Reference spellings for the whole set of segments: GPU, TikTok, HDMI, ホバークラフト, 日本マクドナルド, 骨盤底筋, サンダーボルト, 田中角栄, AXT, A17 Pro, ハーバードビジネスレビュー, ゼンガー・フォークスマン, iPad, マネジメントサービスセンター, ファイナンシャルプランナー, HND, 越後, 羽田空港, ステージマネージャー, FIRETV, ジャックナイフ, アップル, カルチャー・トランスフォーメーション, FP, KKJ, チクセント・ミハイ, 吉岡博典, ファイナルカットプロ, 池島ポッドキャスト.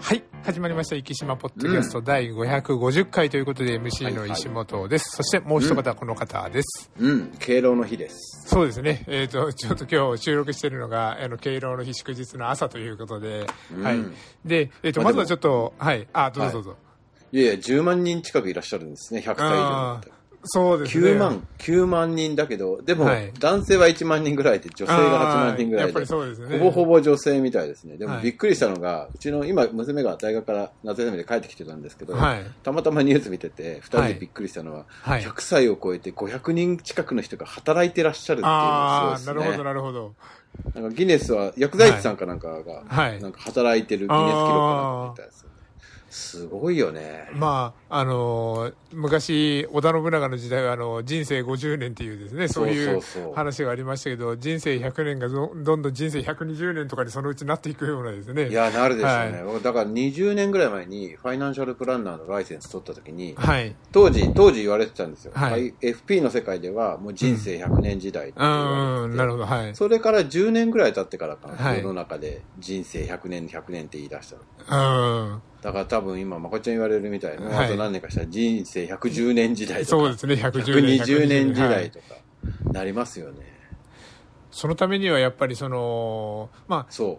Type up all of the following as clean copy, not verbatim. はい、始まりました池島ポッドキャスト第550回ということで MC の石本です、はいはい、そしてもう一方この方です、敬老の日です。そうですね、ちょっと今日収録しているのが敬老の日祝日の朝ということで、はい、で、まずはちょっと、はい、あ、どうぞどうぞ、はい、いやいや10万人近くいらっしゃるんですね。100歳以上だった。そうですね、9万人だけど、でも、はい、男性は1万人ぐらいで女性が8万人ぐらい で、ね、ほぼほぼ女性みたいですね。でもびっくりしたのが、はい、うちの今娘が大学から夏休みで帰ってきてたんですけど、はい、たまたまニュース見てて2人でびっくりしたのは、はい、100歳を超えて500人近くの人が働いてらっしゃるっていうのがすごいですね。なるほどなるほど。なんかギネスは薬剤師さんかなんかが、はい、なんか働いてるギネス記録かなんかみたいです。すごいよね。まあ昔織田信長の時代は人生50年っていうですね、そういう話がありましたけど、人生100年がどんどん人生120年とかにそのうちなっていくようなですね。いや、なるでしょうね、はい、だから20年ぐらい前にファイナンシャルプランナーのライセンス取った時に、はい、当時言われてたんですよ、はい、FP の世界ではもう人生100年時代って言われてて、なるほど、はい、それから10年ぐらい経ってからか、はい、世の中で人生100年100年って言い出したの。だから多分今まこちゃん言われるみたいな、はい、あと何年かしたら人生110年時代とか、そうですね、120年時代とかなりますよね、はい、そのためにはやっぱりまあ、そう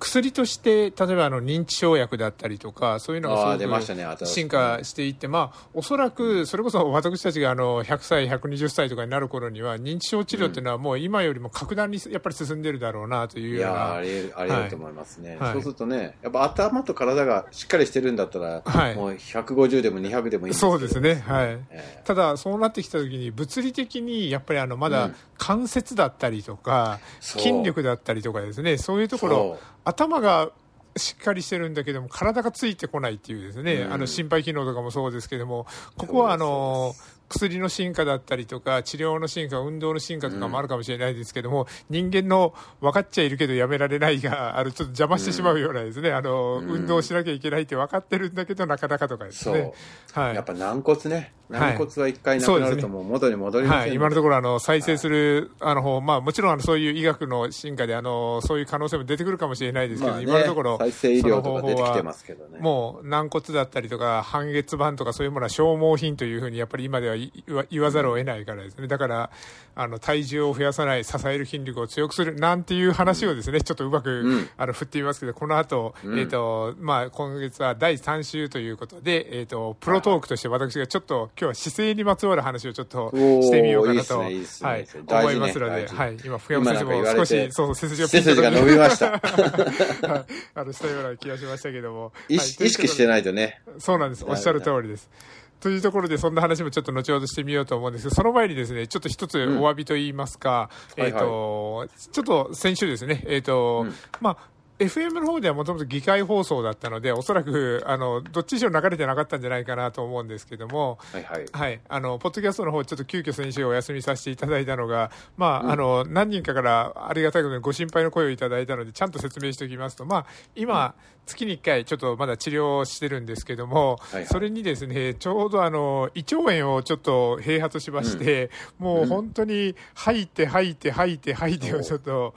薬として例えば認知症薬だったりとかそういうのがすごく進化していって、まあ、おそらくそれこそ私たちが100歳120歳とかになる頃には認知症治療っていうのはもう今よりも格段にやっぱり進んでるだろうなというような。いや、あり得ると思いますね、はい、そうするとね、やっぱ頭と体がしっかりしてるんだったら、はい、もう150でも200でもいいんですけど、そうですね、はい、ただそうなってきた時に物理的にやっぱりまだ関節だったりとか、うん、筋力だったりとかですね、そういうところ、頭がしっかりしてるんだけども体がついてこないっていうですね、心肺機能とかもそうですけども、ここは薬の進化だったりとか治療の進化、運動の進化とかもあるかもしれないですけども、人間の分かっちゃいるけどやめられないがちょっと邪魔してしまうようなですね、運動しなきゃいけないって分かってるんだけどなかなかとかですね、そう、はい、やっぱ軟骨ね、軟骨は一回なくなるともう元に戻りません、ね、はい、今のところ再生する、はい、まあ、もちろんそういう医学の進化でそういう可能性も出てくるかもしれないですけど、まあね、今のところ再生医療とか出てきてますけどね、もう軟骨だったりとか半月板とかそういうものは消耗品というふうにやっぱり今では言わざるを得ないからですね。だから体重を増やさない、支える筋力を強くするなんていう話をですね、ちょっとうまく、振ってみますけど、この後、まあ、今月は第3週ということで、プロトークとして私がちょっと今日は姿勢にまつわる話をちょっとしてみようかなと思いますので、はい、今福山先生も少しそう背筋が伸びましたしたような気がしましたけども、はい、意識してないとね。そうなんです、おっしゃる通りです。というところでそんな話もちょっと後ほどしてみようと思うんですけど、その前にですね、ちょっと一つお詫びといいますか、ちょっと先週ですね、まあFM の方ではもともと議会放送だったので、おそらくどっちにしろ流れてなかったんじゃないかなと思うんですけども、はいはい、はい、ポッドキャストの方ちょっと急遽先週お休みさせていただいたのが、まあ、何人かからありがたいことにご心配の声をいただいたのでちゃんと説明しておきますと、まあ今、月に1回ちょっとまだ治療をしてるんですけども、はいはい、それにですね、ちょうど胃腸炎をちょっと併発しまして、もう本当に吐いてをちょっと、はい、ちょっと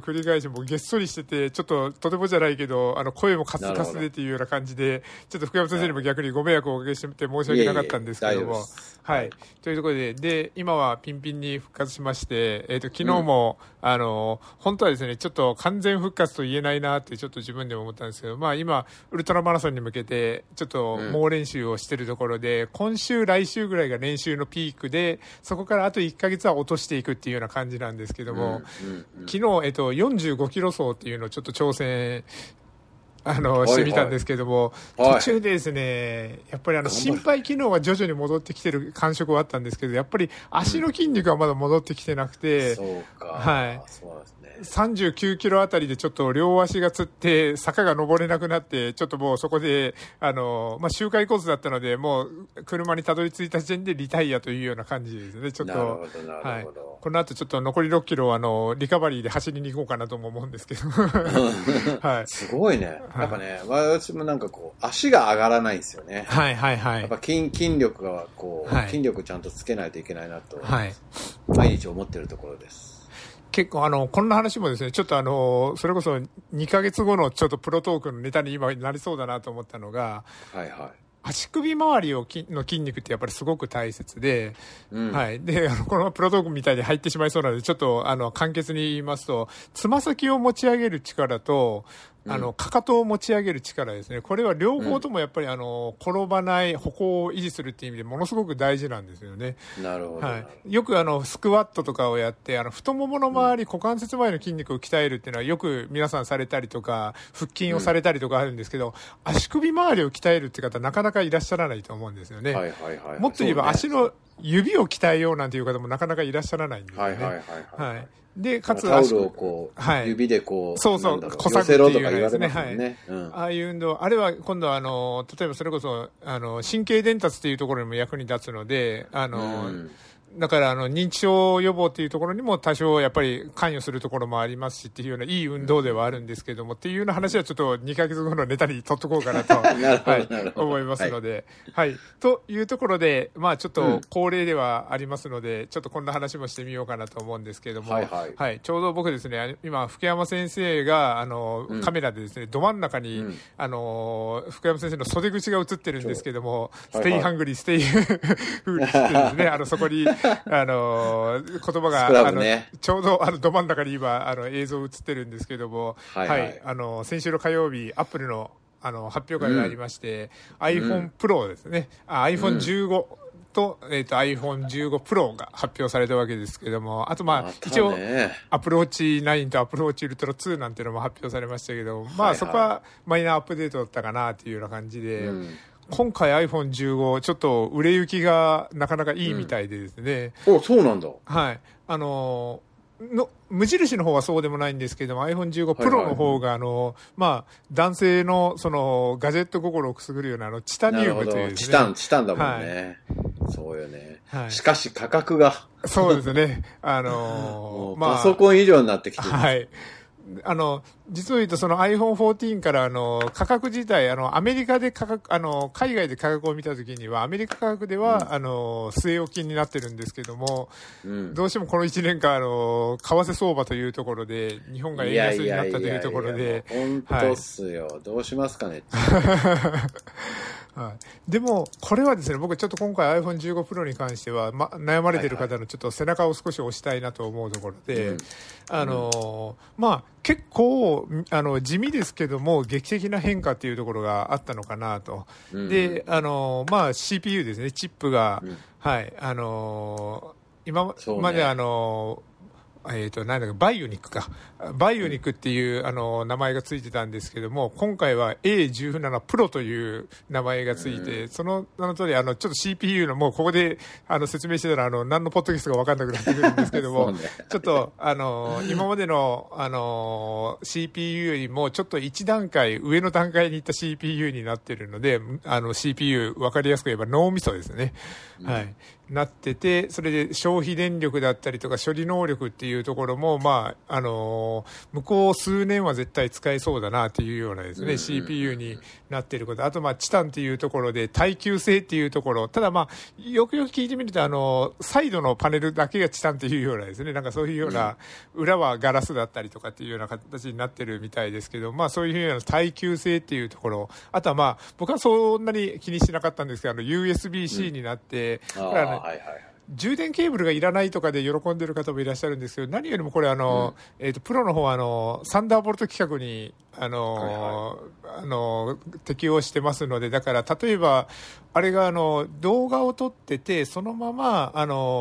繰り返しもうげっそりしてて、ちょっととてもじゃないけど声もカスカスでっていうような感じで、ちょっと福山先生にも逆にご迷惑をおかけして申し訳なかったんですけども、はい、というところで、今はピンピンに復活しまして、昨日も、本当はですね、ちょっと完全復活と言えないなってちょっと自分でも思ったんですけど、まあ今ウルトラマラソンに向けてちょっと猛練習をしてるところで、今週来週ぐらいが練習のピークで、そこからあと1ヶ月は落としていくっていうような感じなんですけども、昨日、45キロ走っていうのをちょっと挑戦してみたんですけども、途中でですね、やっぱり心肺機能は徐々に戻ってきてる感触はあったんですけど、やっぱり足の筋肉はまだ戻ってきてなくて、そうか、はい、そうですね、39キロあたりでちょっと両足がつって坂が登れなくなって、ちょっともうそこでまあ、周回コースだったのでもう車にたどり着いた時点でリタイアというような感じですね。ちょっとはい、この後ちょっと残り6キロリカバリーで走りに行こうかなとも思うんですけど、はい、すごいね。やっぱね、私もなんかこう足が上がらないんですよね。はいはいはい。やっぱ筋力が筋力ちゃんとつけないといけないなと、はい、毎日思ってるところです。結構こんな話もですね、ちょっとそれこそ2ヶ月後のちょっとプロトークのネタに今なりそうだなと思ったのが、はいはい。足首周りの筋肉ってやっぱりすごく大切で、うん、はい。で、このプロトークみたいに入ってしまいそうなので、ちょっと簡潔に言いますと、つま先を持ち上げる力と、かかとを持ち上げる力ですね。これは両方ともやっぱり転ばない歩行を維持するっていう意味でものすごく大事なんですよね。なるほど。はい。よくスクワットとかをやって、太ももの周り、股関節周りの筋肉を鍛えるっていうのはよく皆さんされたりとか、腹筋をされたりとかあるんですけど、足首周りを鍛えるって方なかなかいらっしゃらないと思うんですよね。はいはいはい。もっと言えば足の指を鍛えようなんていう方もなかなかいらっしゃらないんですよね。はいはいはい、はい。はい。で、かつ、タオルをこう、はい、指でこう、そうそう、こさぐっていうのですね。はい、うん。ああいう運動、あれは今度は例えばそれこそ、神経伝達っていうところにも役に立つので、うん、だから認知症予防っていうところにも多少やっぱり関与するところもありますしっていうようないい運動ではあるんですけども、うん、っていうような話はちょっと2ヶ月後のネタに取っとこうかなとはい、思いますので、はい、はい、というところでまあちょっと恒例ではありますので、うん、ちょっとこんな話もしてみようかなと思うんですけども、はいはい、はい、ちょうど僕ですね今福山先生がカメラでですね、うん、ど真ん中に、うん、福山先生の袖口が映ってるんですけども、はいはい、ステイハングリーステイフーリーってですねそこに言葉が、ね、ちょうどど真ん中に今映像映ってるんですけども、はいはいはい、先週の火曜日アップルの発表会がありまして、うん、iPhone Pro ですね、うん、iPhone 15と、iPhone 15 Pro が発表されたわけですけども、あとまあ一応 Apple Watch 9と Apple Watch Ultra 2なんていうのも発表されましたけど、まあ、はいはい、そこはマイナーアップデートだったかなというような感じで、うん、今回 iPhone15 ちょっと売れ行きがなかなかいいみたいでですね、うん、お、そうなんだ、はい、無印の方はそうでもないんですけども iPhone15 Pro の方がまあ男性のそのガジェット心をくすぐるようなチタニウムというですね、チタンだもんね、はい、そうよね、はい、しかし価格がそうですねパソコン以上になってきてる、はい、実を言うとその iPhone 14から価格自体アメリカで価格海外で価格を見たときにはアメリカ価格では、うん、据え置きになってるんですけども、うん、どうしてもこの1年間為替相場というところで日本が円安になったというところで本当っすよ、はい、どうしますかねはい、でもこれはですね僕ちょっと今回 iPhone15 Pro に関しては、悩まれてる方のちょっと背中を少し押したいなと思うところで、はいはい、まあ結構地味ですけども劇的な変化っていうところがあったのかなと、うん、でまあ CPU ですねチップが、うん、はい今までなんだかバイオニックっていう名前がついてたんですけども、今回は A17 Pro という名前がついて、うん、その名の通りちょっと CPU のもうここで説明してたら何のポッドキャストか分かんなくなってくるんですけども、ね、ちょっと今までのCPU よりもちょっと1段階上の段階に行った CPU になってるので、CPU 分かりやすく言えば脳みそですね、うん、はい、なってて、それで消費電力だったりとか処理能力っていうところも、まあ、向こう数年は絶対使えそうだなっていうようなですね、うんうん、CPU になっていること。あと、まあ、チタンっていうところで耐久性っていうところ。ただ、まあ、よくよく聞いてみると、サイドのパネルだけがチタンっていうようなですね、なんかそういうような、裏はガラスだったりとかっていうような形になってるみたいですけど、まあ、そういうような耐久性っていうところ。あとは、まあ、僕はそんなに気にしてなかったんですけど、USB-C になって、うんはいはいはい、充電ケーブルがいらないとかで喜んでる方もいらっしゃるんですけど、何よりもこれプロの方はサンダーボルト規格にはいはい、適用してますので、だから例えばあれが動画を撮っててそのまま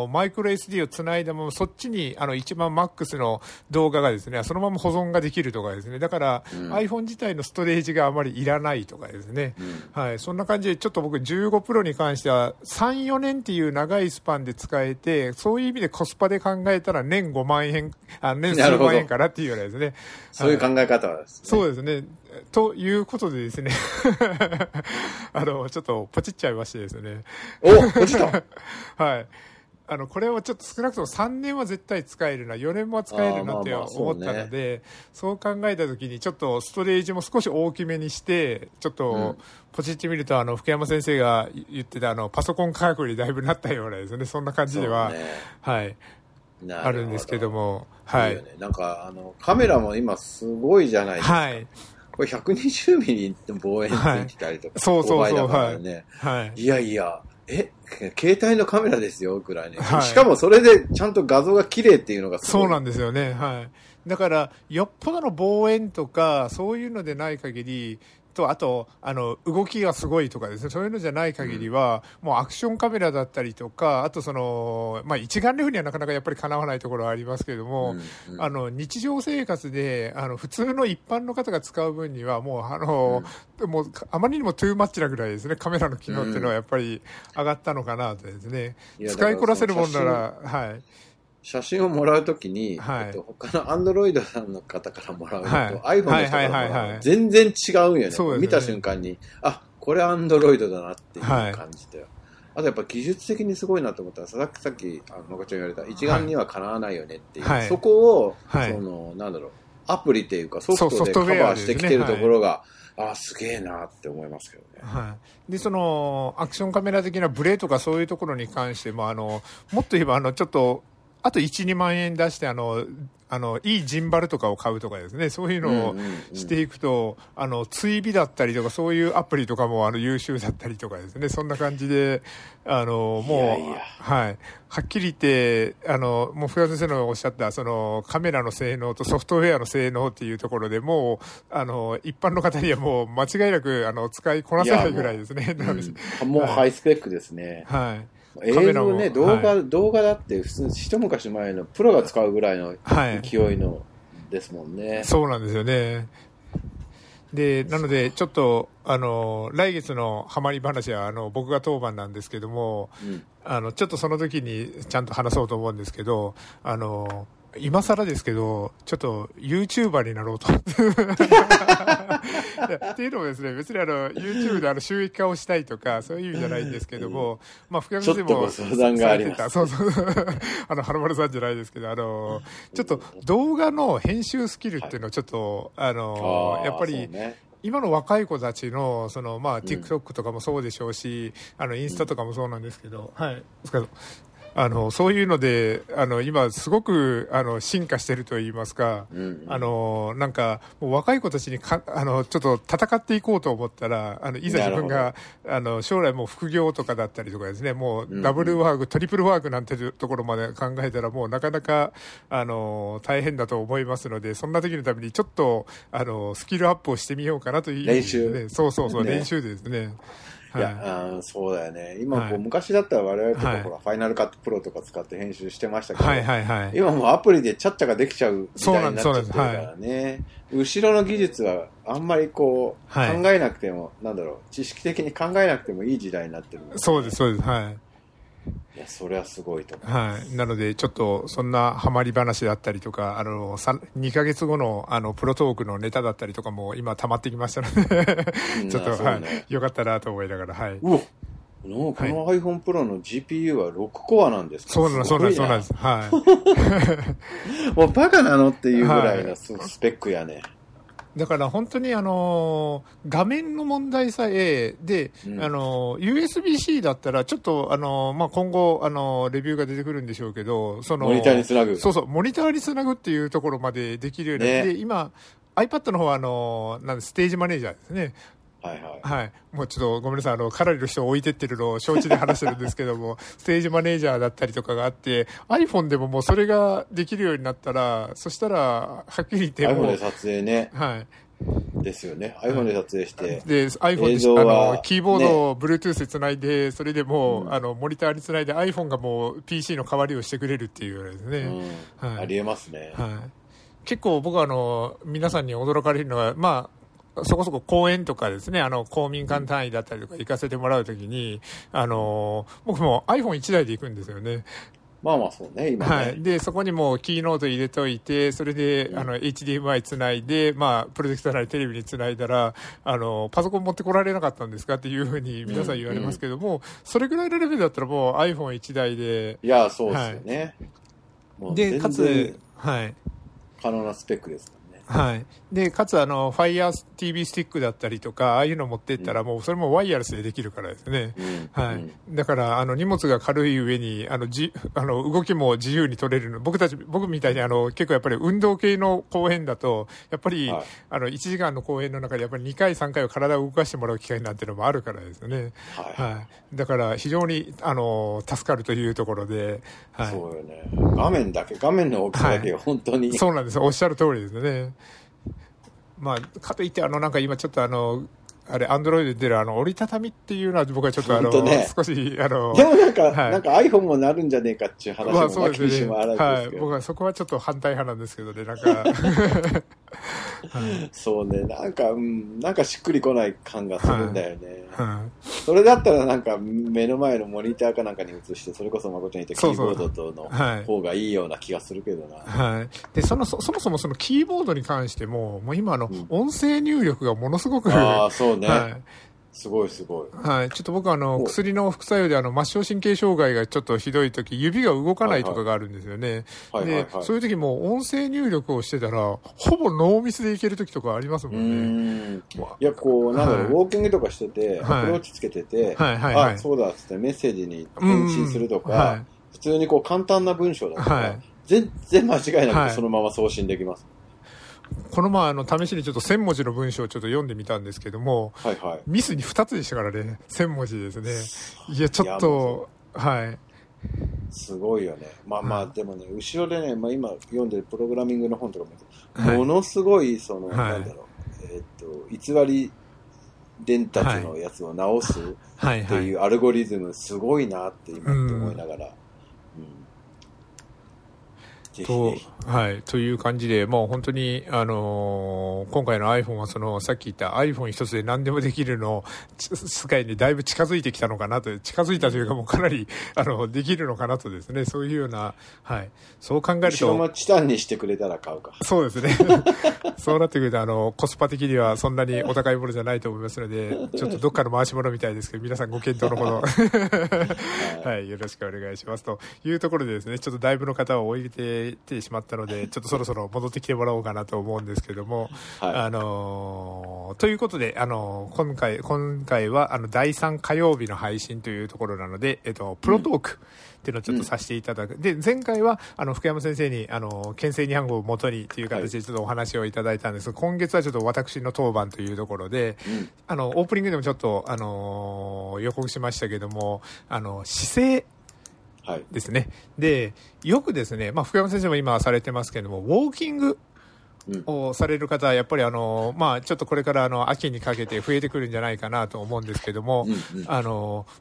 マイクロ SD をつないだままそっちに一番マックスの動画がですねそのまま保存ができるとかですね、だから、うん、iPhone 自体のストレージがあまりいらないとかですね、うん、はい、そんな感じでちょっと僕15プロに関しては 3,4 年っていう長いスパンで使えて、そういう意味でコスパで考えたら年5万円年数万円からっていうようなですね、そういう考え方ですね、はい、そうですね。ということでですね、ちょっとポチっちゃいましてですね。お、ポチった。はい。これをちょっと少なくとも3年は絶対使えるな、4年も使えるなって思ったので、そう考えたときにちょっとストレージも少し大きめにして、ちょっとポチってみると、福山先生が言ってたパソコン価格よりだいぶなったようなですね、そんな感じでは、はい。あるんですけども、はい、なんかカメラも今すごいじゃないですか、はい、これ120ミリの望遠ついてたりとか、はい、そうそうそう、はい、いやいや携帯のカメラですよくらいね、はい、しかもそれでちゃんと画像が綺麗っていうのがすごい。そうなんですよね、はい、だからよっぽどの望遠とかそういうのでない限りと、あと動きがすごいとかですね、そういうのじゃない限りは、うん、もうアクションカメラだったりとか、あとその、まあ、一眼レフにはなかなかやっぱりかなわないところはありますけれども、うんうん、日常生活で普通の一般の方が使う分にはもううん、もうあまりにもトゥーマッチなぐらいですね、カメラの機能っていうのはやっぱり上がったのかなとですね、うん、使いこなせるもんなら、はい、写真をもらうときに、はい、他の Android さんの方からもらうのと、はい、iPhone の人からもらうのと、はいはい、全然違うよね。そうですね。見た瞬間に、あ、これ Android だなっていう感じで、はい、あとやっぱ技術的にすごいなと思ったら、さっきまかちゃん言われた一眼にはかなわないよねっていう、はい、そこを、はい、なんだろう、アプリというかソフトでカバーしてきてるところが、あ、すげえなって思いますけどね、はい、でそのアクションカメラ的なブレとかそういうところに関しても、もっと言えばちょっとあと 1,2 万円出していいジンバルとかを買うとかですね、そういうのをしていくと、うんうんうん、追尾だったりとかそういうアプリとかも優秀だったりとかですね、そんな感じでもういやいや、はい、はっきり言ってもう福田先生のおっしゃったそのカメラの性能とソフトウェアの性能っていうところでもう一般の方にはもう間違いなく使いこなせないぐらいですね。もうハイスペックですね、はい、映像ね、動画だって普通一昔前のプロが使うぐらいの勢いのですもんね、はい、そうなんですよね。でなのでちょっと来月のハマり話は僕が当番なんですけども、うん、ちょっとその時にちゃんと話そうと思うんですけど、今更ですけどちょっと YouTuber になろうとっていうのもですね、別にYouTube で収益化をしたいとかそういう意味じゃないんですけども、まあ福山先生もちょっとご相談があります。そうそう花丸さんじゃないですけどちょっと動画の編集スキルっていうのをちょっと、はい、やっぱり今の若い子たちの、まあ、TikTok とかもそうでしょうし、インスタとかもそうなんですけど、はい、そういうので今すごく進化してると言いますか、うんうん、なんかもう若い子たちにちょっと戦っていこうと思ったらいざ自分が将来もう副業とかだったりとかですね、もうダブルワーク、うんうん、トリプルワークなんていうところまで考えたらもうなかなか大変だと思いますので、そんな時のためにちょっとスキルアップをしてみようかなという、ね、練習、そうそうそう、ね、練習でですね、いや、はい、そうだよね。今こう、はい、昔だったら我々とか、はい、ほらファイナルカットプロとか使って編集してましたけど、はいはいはい、今もうアプリでちゃっちゃができちゃう時代になっちゃってるからね。後ろの技術はあんまりこう、はい、考えなくてもなんだろう、知識的に考えなくてもいい時代になってる、ね。そうですそうです、はい。いやそれはすごいと思います、はい、なのでちょっとそんなハマり話だったりとか2ヶ月後のプロトークのネタだったりとかも今溜まってきましたのでちょっと、はい、よかったなと思いながら、はい、この iPhone Pro の GPU は6コアなんですか、はい、そうなんです、はい、もうバカなのっていうぐらいのスペックやね、はい、だから本当に画面の問題さえで、うん、USB-C だったらちょっとまあ、今後レビューが出てくるんでしょうけど、モニターにつなぐ、そうそう、モニターにつなぐっていうところまでできるようになって、ね、今 iPad の方はなんステージマネージャーですね。はいはいはい、もうちょっとごめんなさいかなりの人を置いてってるのを承知で話してるんですけどもステージマネージャーだったりとかがあって iPhone でももうそれができるようになったら、そしたらはっきり言っても iPhone で撮影ね、はいですよね、 iPhone で撮影して、で iPhone でキーボードを Bluetooth でつないで、ね、それでもう、うん、モニターにつないで iPhone がもう PC の代わりをしてくれるっていうようですね、うん、はい、ありえますね、はい、結構僕は皆さんに驚かれるのは、まあそこそこ公園とかですね、公民館単位だったりとか行かせてもらうときに、僕も iPhone1 台で行くんですよね。まあまあそうね、今ね。はい。で、そこにもうキーノート入れといて、それで、HDMI つないで、まあ、プロジェクターなりテレビにつないだら、パソコン持ってこられなかったんですかっていうふうに皆さん言われますけども、うんうん、それぐらいのレベルだったらもう iPhone1 台で。いや、そうですよね。はい、もうで、かつ、はい。可能なスペックですからね。はい、でかつFIRETV スティックだったりとかああいうの持っていったらもうそれもワイヤレスでできるからですね、はい、だから荷物が軽い上に動きも自由に取れるの、僕みたいに結構やっぱり運動系の公園だとやっぱり、はい、1時間の公園の中でやっぱり2回3回は体を動かしてもらう機会なんてのもあるからですね、はいはい、だから非常に助かるというところで、はい、そうよね、画面の大きさだけが本当に、はい、そうなんです、おっしゃる通りですね。まあ、かといってなんか今ちょっとあれアンドロイドで出る折りたたみっていうのは僕はちょっとね、少しでもはい、なんか iPhone もなるんじゃねえかっていう話も、まあそうですね、厳しもあるんですけど、はい、僕はそこはちょっと反対派なんですけどね、なんか、はい、そうね、なんかしっくりこない感がするんだよね、はいはい、それだったらなんか目の前のモニターかなんかに映してそれこそまこちゃん言ったキーボードとの方がいいような気がするけどな、はいはい、でそもそもそのキーボードに関しても、もう今音声入力がものすごく、ああそうね、はい、すごいすごい、はい、ちょっと僕は薬の副作用で末梢神経障害がちょっとひどいとき指が動かないとかがあるんですよね、はいはい、で、はいはいはい、そういうときも音声入力をしてたらほぼノーミスでいけるときとかありますもんね。いやこうなんだろう、はい、ウォーキングとかしててアプローチつけてて、はいはいはいはい、あそうだっつってメッセージに返信するとか、はい、普通にこう簡単な文章だとか、はい、全然間違いなくてそのまま送信できます、はい。この前試しにちょっと1000文字の文章をちょっと読んでみたんですけども、はいはい、ミスに2つにしてからね、1000文字ですね。いやちょっとはいすごいよね。まあまあでもね、後ろでね、まあ、今読んでるプログラミングの本とかも、はい、ものすごいその、はい、なんだろう、偽り伝達のやつを直すっていうアルゴリズムすごいなって今って思いながら、はいはい、はい、という感じで、もう本当に、今回の iPhone はさっき言った iPhone 一つで何でもできるの世界にだいぶ近づいてきたのかなと、近づいたというかもうかなり、できるのかなとですね、そういうような、はい、そう考えると。後ろもチタンにしてくれたら買うか。そうですね。そうなってくると、コスパ的にはそんなにお高いものじゃないと思いますので、ちょっとどっかの回し物みたいですけど、皆さんご検討のほど、はい、よろしくお願いします。というところでですね、ちょっとだいぶの方を追い入れて、てしまったのでちょっとそろそろ戻ってきてもらおうかなと思うんですけども、はい、ということで今回は第3火曜日の配信というところなので、プロトークっていうのをちょっとさせていただく、うん、で前回は福山先生に憲政2版を元にという形でちょっとお話をいただいたんですが、今月はちょっと私の当番というところで、うん、オープニングでもちょっと予告しましたけども、姿勢ですね。でよくですね、まあ、福山先生も今されてますけれども、ウォーキングをされる方はやっぱりまあ、ちょっとこれから秋にかけて増えてくるんじゃないかなと思うんですけども、ウォ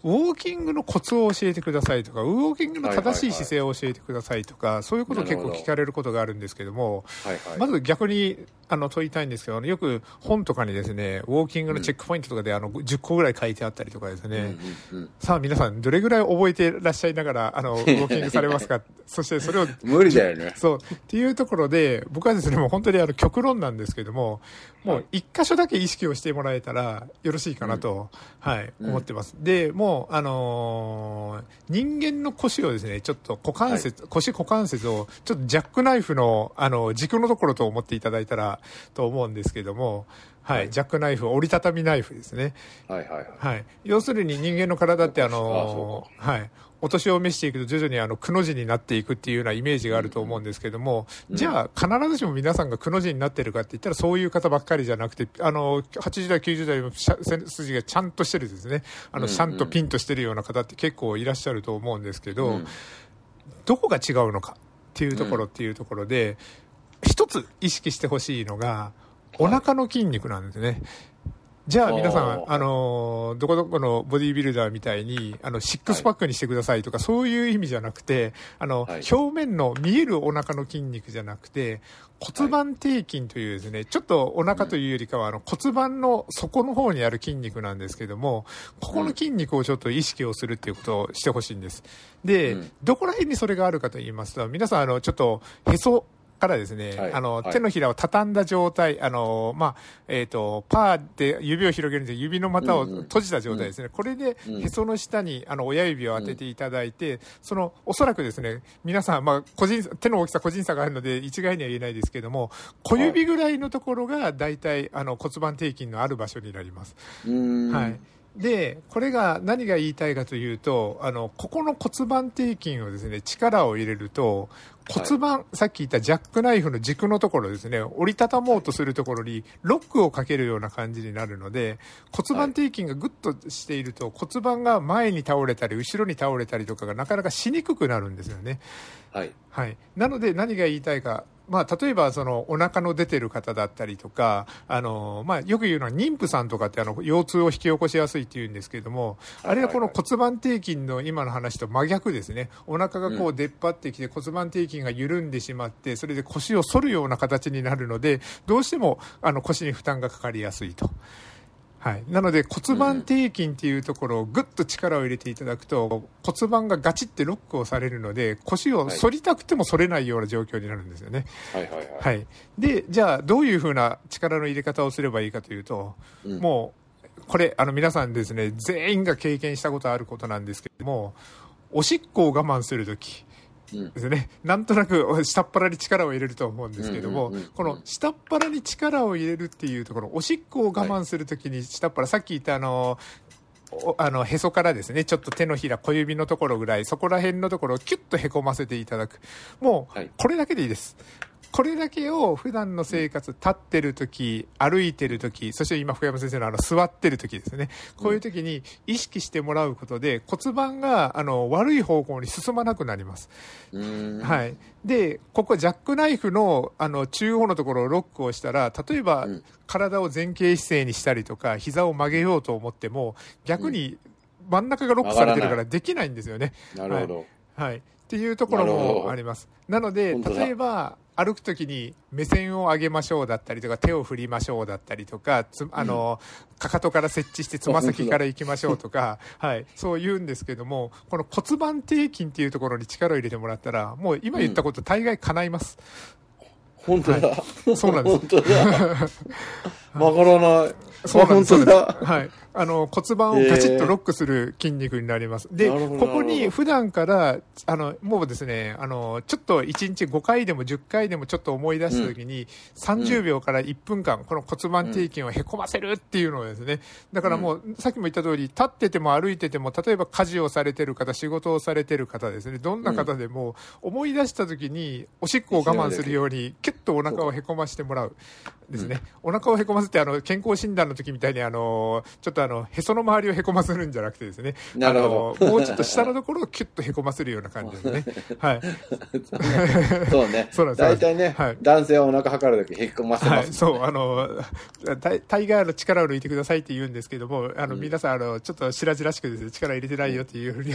ーキングのコツを教えてくださいとか、ウォーキングの正しい姿勢を教えてくださいとか、はいはいはい、そういうことを結構聞かれることがあるんですけども、まず逆に問いたいんですけど、よく本とかにですね、ウォーキングのチェックポイントとかで10個ぐらい書いてあったりとかですね、うんうんうん、さあ皆さんどれぐらい覚えてらっしゃいながらウォーキングされますかそしてそれを無理だよね、そうっていうところで、僕はですね、もう本当に極論なんですけども、もう1箇所だけ意識をしてもらえたらよろしいかなと、うん、はい、思ってます、うん、でもう人間の腰をですね、ちょっと股関節をちょっとジャックナイフの軸のところと思っていただいたらと思うんですけども、はいはい、ジャックナイフ、折りたたみナイフですね、はいはいはいはい、要するに人間の体ってはい、お年を召していくと徐々にくの字になっていくっていうようなイメージがあると思うんですけども、うん、じゃあ必ずしも皆さんがくの字になってるかって言ったらそういう方ばっかりじゃなくて、80代90代の筋がちゃんとしてるですね、ちゃんとピンとしてるような方って結構いらっしゃると思うんですけど、うん、どこが違うのかっていうところで、うん一つ意識してほしいのがお腹の筋肉なんですね。じゃあ皆さんどこどこのボディービルダーみたいにシックスパックにしてくださいとか、はい、そういう意味じゃなくてはい、表面の見えるお腹の筋肉じゃなくて骨盤底筋というですね、ちょっとお腹というよりかは骨盤の底の方にある筋肉なんですけども、ここの筋肉をちょっと意識をするっていうことをしてほしいんです。で、どこら辺にそれがあるかと言いますと、皆さんちょっとへそからですね、はい、手のひらを畳んだ状態、パーで指を広げるんですけど、指の股を閉じた状態ですね、うんうん、これでへその下に親指を当てていただいて、うん、そのおそらくですね、皆さん、まあ、手の大きさ個人差があるので一概には言えないですけども、小指ぐらいのところがだいたい骨盤底筋のある場所になります。はい。で、これが何が言いたいかというと、ここの骨盤底筋をですね、力を入れると、骨盤、はい、さっき言ったジャックナイフの軸のところですね、折りたたもうとするところにロックをかけるような感じになるので、骨盤底筋がグッとしていると、はい、骨盤が前に倒れたり後ろに倒れたりとかがなかなかしにくくなるんですよね。はい。はい。なので何が言いたいか。まあ、例えばそのお腹の出てる方だったりとか、まあ、よく言うのは妊婦さんとかって腰痛を引き起こしやすいっていうんですけれども、あれはこの骨盤底筋の今の話と真逆ですね。お腹がこう出っ張ってきて骨盤底筋が緩んでしまって、それで腰を反るような形になるので、どうしても腰に負担がかかりやすいと。はい、なので骨盤底筋っていうところをぐっと力を入れていただくと、骨盤がガチってロックをされるので、腰を反りたくても反れないような状況になるんですよね。はいはいはいはい。で、じゃあどういうふうな力の入れ方をすればいいかというと、うん、もうこれ皆さんですね、全員が経験したことあることなんですけども、おしっこを我慢するときですね、なんとなく下っ腹に力を入れると思うんですけども、うんうんうんうん、この下っ腹に力を入れるっていうところ、おしっこを我慢するときに下っ腹、はい、さっき言ったへそからですね、ちょっと手のひら小指のところぐらい、そこら辺のところをキュッとへこませていただく。もうこれだけでいいです。これだけを普段の生活、立ってるとき、歩いてるとき、そして今福山先生の座ってるときですね、こういうときに意識してもらうことで、骨盤が悪い方向に進まなくなります。はい。で、ここジャックナイフの中央のところをロックをしたら、例えば体を前傾姿勢にしたりとか、膝を曲げようと思っても、逆に真ん中がロックされてるからできないんですよね。なるほど。はい、はい、っていうところもあります。なので、例えば歩くときに目線を上げましょうだったりとか、手を振りましょうだったりとか、かかとから接地してつま先から行きましょうとか、はい、そう言うんですけども、この骨盤底筋っていうところに力を入れてもらったら、もう今言ったこと大概叶います。本当だ、はい、そうなんです。本当だ。曲がらない。そうなんです。はい。骨盤をガチッとロックする筋肉になります。で、ここに普段から、もうですね、ちょっと1日5回でも10回でもちょっと思い出したときに、うん、30秒から1分間、この骨盤底筋をへこませるっていうのをですね、だからもう、さっきも言った通り、立ってても歩いてても、例えば家事をされてる方、仕事をされてる方ですね、どんな方でも思い出したときに、おしっこを我慢するように、キュッとお腹をへこましてもらう。ですね、お腹をへこませて健康診断の時みたいにちょっとへその周りをへこませるんじゃなくてですね、なるほど、もうちょっと下のところをキュッとへこませるような感じですね。はい。そうね。そうなんです。大体ね、はい、男性はお腹測る時へこませます、ね。はい。そう大概力を抜いてくださいって言うんですけども、皆さんちょっと白々しくですね、力入れてないよっていうふうに、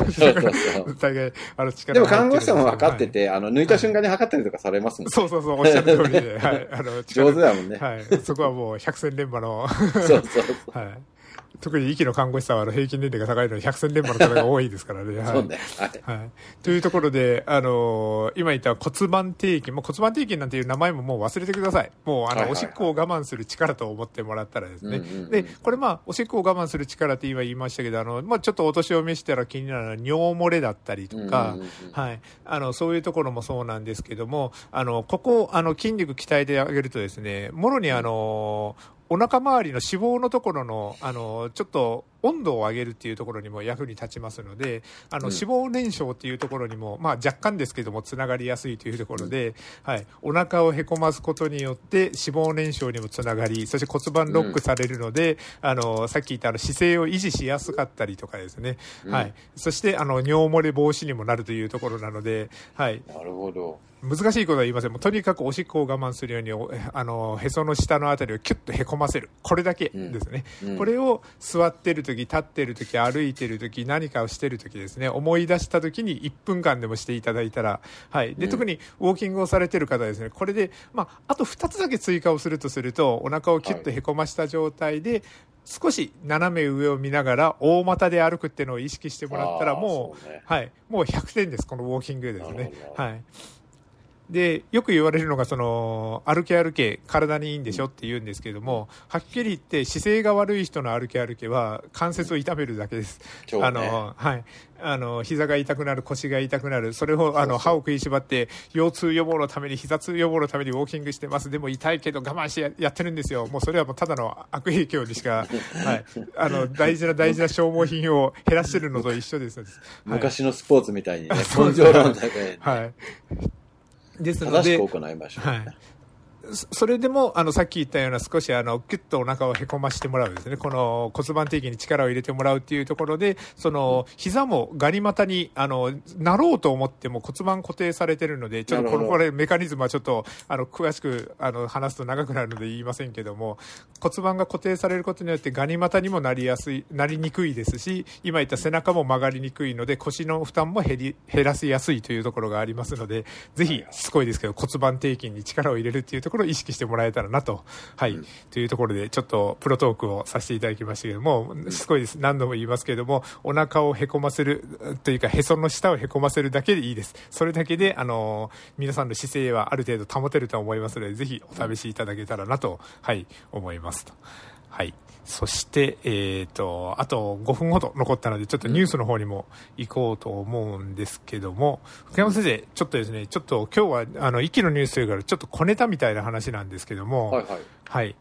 大概力。でも看護師さんも分かってて、はい、抜いた瞬間に測ったりとかされますもんね。そうそうそう、おっしゃる通りで、はい、上手だもんね。はい、そこはもう百戦錬磨のそうそうそう、はい、特に息の看護師さんは平均年齢が高いので百戦錬磨の方が多いですからね。はい、そうね、はいはい、というところで、今言った骨盤底筋、もう骨盤底筋なんていう名前ももう忘れてください。もうはいはいはい、おしっこを我慢する力と思ってもらったらですね、うんうんうん、でこれおしっこを我慢する力って今言いましたけど、ちょっとお年を召したら気になるのは尿漏れだったりとか、うんうんうん、はい、そういうところもそうなんですけども、ここ筋肉鍛えてあげるとですね、もろにお腹周りの脂肪のところの、ちょっと温度を上げるっていうところにも役に立ちますので、脂肪燃焼っていうところにも、まあ若干ですけども、つながりやすいというところで、はい、お腹をへこますことによって脂肪燃焼にもつながり、そして骨盤ロックされるので、さっき言った姿勢を維持しやすかったりとかですね、はい、そして尿漏れ防止にもなるというところなので、はい。なるほど。難しいことは言いません。もうとにかくおしっこを我慢するように、へその下のあたりをキュッとへこませる。これだけですね。うんうん、これを座ってるとき、立ってるとき、歩いてるとき、何かをしてるときですね、思い出したときに1分間でもしていただいたら、はい。で、特にウォーキングをされてる方ですね、これで、あと2つだけ追加をすると、お腹をキュッとへこました状態で、はい、少し斜め上を見ながら大股で歩くっていうのを意識してもらったら、もう、ね、はい。もう100点です、このウォーキングですね。はい。でよく言われるのがその歩け体にいいんでしょって言うんですけども、はっきり言って姿勢が悪い人の歩けは関節を痛めるだけです、ね、はい、膝が痛くなる、腰が痛くなる、それを歯を食いしばって腰痛予防のために、膝痛予防のためにウォーキングしてます。でも痛いけど我慢して やってるんですよ。もうそれはもうただの悪影響にしか、はい、大事な消耗品を減らしてるのと一緒です、はい、昔のスポーツみたいに、ね、根性論だけ、はいですので正しく行いましょう、はい、それでもさっき言ったような少しキュッとお腹をへこましてもらうですね、この骨盤底筋に力を入れてもらうっていうところで、その膝もガニ股になろうと思っても骨盤固定されてるので、ちょっとこれメカニズムはちょっと詳しく話すと長くなるので言いませんけども、骨盤が固定されることによってガニ股にもなりにくいですし、今言った背中も曲がりにくいので腰の負担も減らしやすいというところがありますので、ぜひしつこいですけど骨盤底筋に力を入れるっていうところ意識してもらえたらなと、はい、うん、というところでちょっとプロトークをさせていただきましたけども、すごいです、何度も言いますけれども、お腹をへこませるというかへその下をへこませるだけでいいです。それだけで皆さんの姿勢はある程度保てると思いますので、ぜひお試しいただけたらなと、はい、思いますと、はい。そして、あと5分ほど残ったので、ちょっとニュースの方にも行こうと思うんですけども、福山先生、ちょっとですね、ちょっと今日は息のニュースというからちょっと小ネタみたいな話なんですけども、はいはいはい、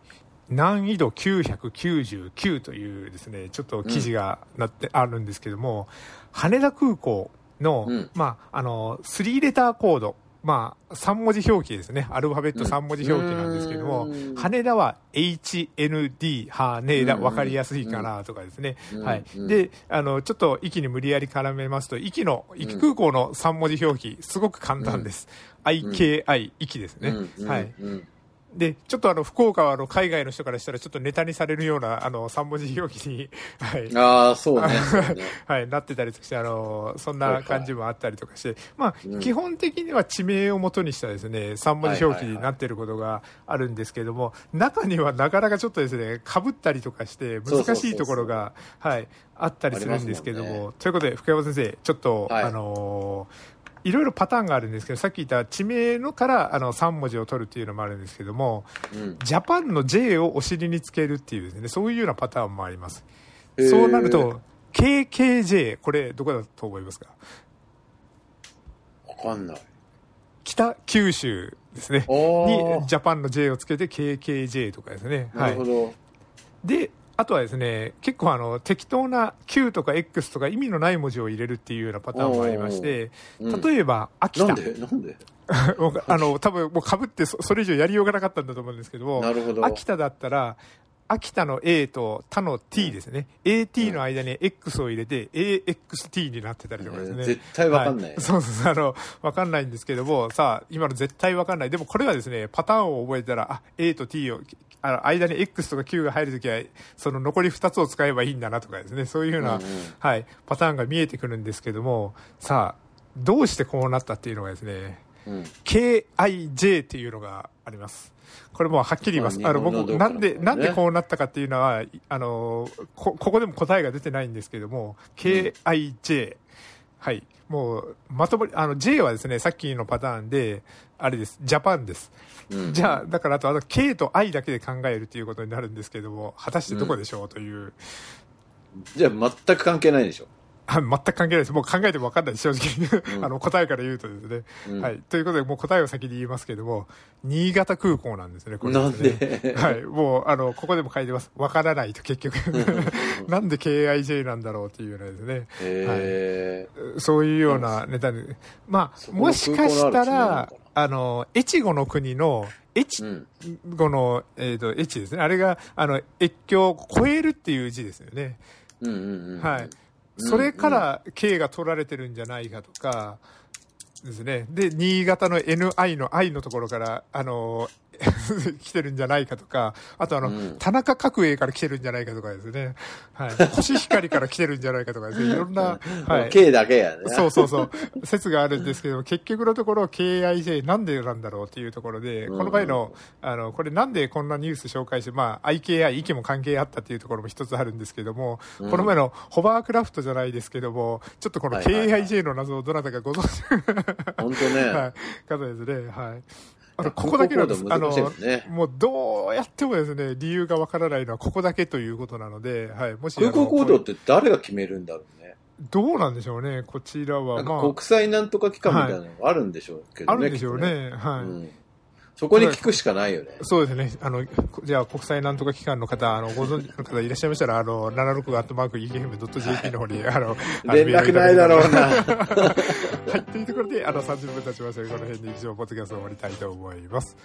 難易度999というですね、ちょっと記事があるんですけども、羽田空港の、まあ、3レターコード、まあ、3文字表記ですね。アルファベット3文字表記なんですけども、羽田は HND、羽田、分かりやすいかなとかですね。はい。で、ちょっと息に無理やり絡めますと、息空港の3文字表記、すごく簡単です。IKI、息ですね。はい。で、ちょっと福岡は海外の人からしたらちょっとネタにされるような3文字表記に、はい、ああそうね、はい、なってたりとかして、そんな感じもあったりとかして、まあ、基本的には地名を元にしたですね3文字表記になっていることがあるんですけれども、はいはいはい、中にはなかなかちょっとですね被ったりとかして難しいところが、はい、あったりするんですけども、ということで福山先生ちょっと、はい、いろいろパターンがあるんですけど、さっき言った地名のから3文字を取るっていうのもあるんですけども、ジャパンの J をお尻につけるっていうですね、そういうようなパターンもあります。そうなると KKJ、 これどこだと思いますか？わかんない。北九州ですね。にジャパンの J をつけて KKJ とかですね。なるほど。はい、であとはですね、結構適当な Q とか X とか意味のない文字を入れるっていうようなパターンもありまして、例えば、秋田。なんで多分もう被ってそれ以上やりようがなかったんだと思うんですけども、なるほど。秋田だったら、秋田の A と他の T ですね。AT の間に X を入れて AXT になってたりとかですね。絶対わかんない、はい。そうそう、わかんないんですけども、さあ、今の絶対わかんない。でもこれはですね、パターンを覚えたら、A と T を、間に X とか Q が入るときは、その残り2つを使えばいいんだなとかですね、そういうような、はい、パターンが見えてくるんですけども、さあ、どうしてこうなったっていうのがですね、KIJ っていうのがあります。これもうはっきり言います。僕なんでこうなったかっていうのはここでも答えが出てないんですけども、KIJ、はい、もうまともにJ はですねさっきのパターンであれですジャパンです。じゃあだからあと K と I だけで考えるということになるんですけども、果たしてどこでしょうという。じゃあ全く関係ないでしょ。全く関係ないです。もう考えても分かんないです、正直。答えから言うとですね。はい。ということで、もう答えを先に言いますけれども、新潟空港なんですね、これですね。なんではい。もう、ここでも書いてます。分からないと、結局。なんで KIJ なんだろうっていうようなですね。はい、そういうようなネタで。まあ、もしかしたら、越後の国の、越後の、越ですね。あれが、越境を越えるっていう字ですよね。はい。それから K が取られてるんじゃないかとかですね。で、新潟の NI の I のところから、来てるんじゃないかとか、あと田中角栄から来てるんじゃないかとかですね、はい、コシヒカリから来てるんじゃないかとかですね、いろんな、はい、K だけやね、そうそうそう説があるんですけど、結局のところ KIJ なんでなんだろうっていうところで、この場合のこれなんでこんなニュース紹介して、まあ、IKI 息も関係あったっていうところも一つあるんですけども、この前のホバークラフトじゃないですけども、ちょっとこの KIJ の謎をどなたかご存知本当ね、はい、方ですね、はい、ここだけなんです。もうどうやってもですね、理由がわからないのはここだけということなので、はい、もし空港行動って誰が決めるんだろうね。どうなんでしょうね、こちらは。まあ、国際なんとか機関みたいなのがあるんでしょうけどね。はい、あるんでしょうね。はい、うん。そこに聞くしかないよね。そうですね。じゃあ国際なんとか機関の方、ご存知の方いらっしゃいましたら、76@EKFM.jp の方に、連絡ないだろうな。はい、というところで、30分経ちましたので、この辺で以上、ポッドキャストを終わりたいと思います。